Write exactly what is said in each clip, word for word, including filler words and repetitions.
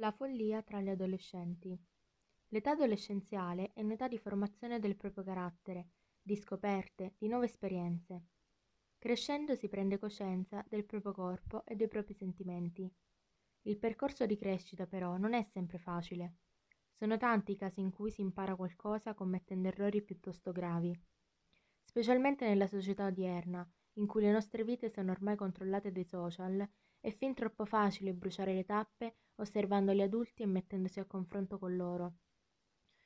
La follia tra gli adolescenti. L'età adolescenziale è un'età di formazione del proprio carattere, di scoperte, di nuove esperienze. Crescendo si prende coscienza del proprio corpo e dei propri sentimenti. Il percorso di crescita però non è sempre facile. Sono tanti i casi in cui si impara qualcosa commettendo errori piuttosto gravi. Specialmente nella società odierna, in cui le nostre vite sono ormai controllate dai social, è fin troppo facile bruciare le tappe osservando gli adulti e mettendosi a confronto con loro.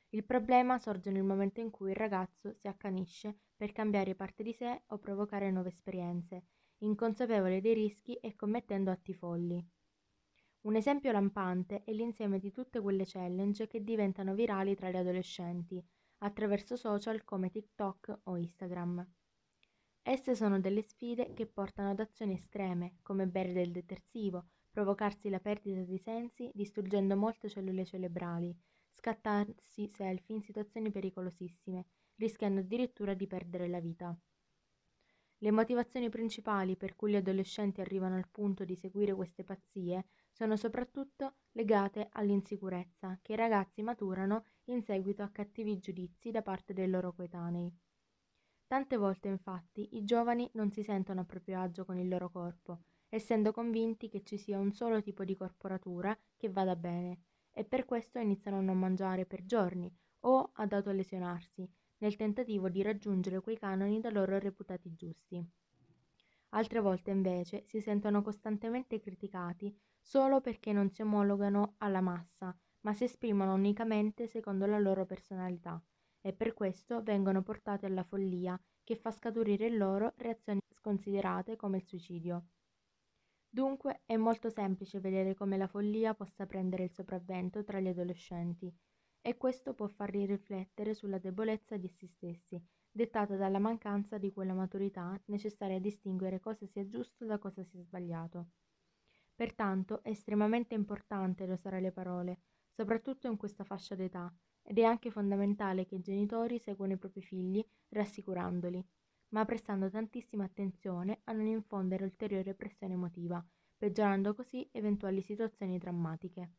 Il problema sorge nel momento in cui il ragazzo si accanisce per cambiare parte di sé o provocare nuove esperienze, inconsapevole dei rischi e commettendo atti folli. Un esempio lampante è l'insieme di tutte quelle challenge che diventano virali tra gli adolescenti, attraverso social come TikTok o Instagram. Esse sono delle sfide che portano ad azioni estreme, come bere del detersivo, provocarsi la perdita di sensi distruggendo molte cellule cerebrali, scattarsi selfie in situazioni pericolosissime, rischiando addirittura di perdere la vita. Le motivazioni principali per cui gli adolescenti arrivano al punto di seguire queste pazzie sono soprattutto legate all'insicurezza che i ragazzi maturano in seguito a cattivi giudizi da parte dei loro coetanei. Tante volte, infatti, i giovani non si sentono a proprio agio con il loro corpo, essendo convinti che ci sia un solo tipo di corporatura che vada bene, e per questo iniziano a non mangiare per giorni o ad autolesionarsi, nel tentativo di raggiungere quei canoni da loro reputati giusti. Altre volte, invece, si sentono costantemente criticati solo perché non si omologano alla massa, ma si esprimono unicamente secondo la loro personalità, e per questo vengono portati alla follia che fa scaturire in loro reazioni sconsiderate come il suicidio. Dunque è molto semplice vedere come la follia possa prendere il sopravvento tra gli adolescenti, e questo può farli riflettere sulla debolezza di essi stessi, dettata dalla mancanza di quella maturità necessaria a distinguere cosa sia giusto da cosa sia sbagliato. Pertanto è estremamente importante dosare le parole, soprattutto in questa fascia d'età, ed è anche fondamentale che i genitori seguano i propri figli rassicurandoli, ma prestando tantissima attenzione a non infondere ulteriore pressione emotiva, peggiorando così eventuali situazioni drammatiche.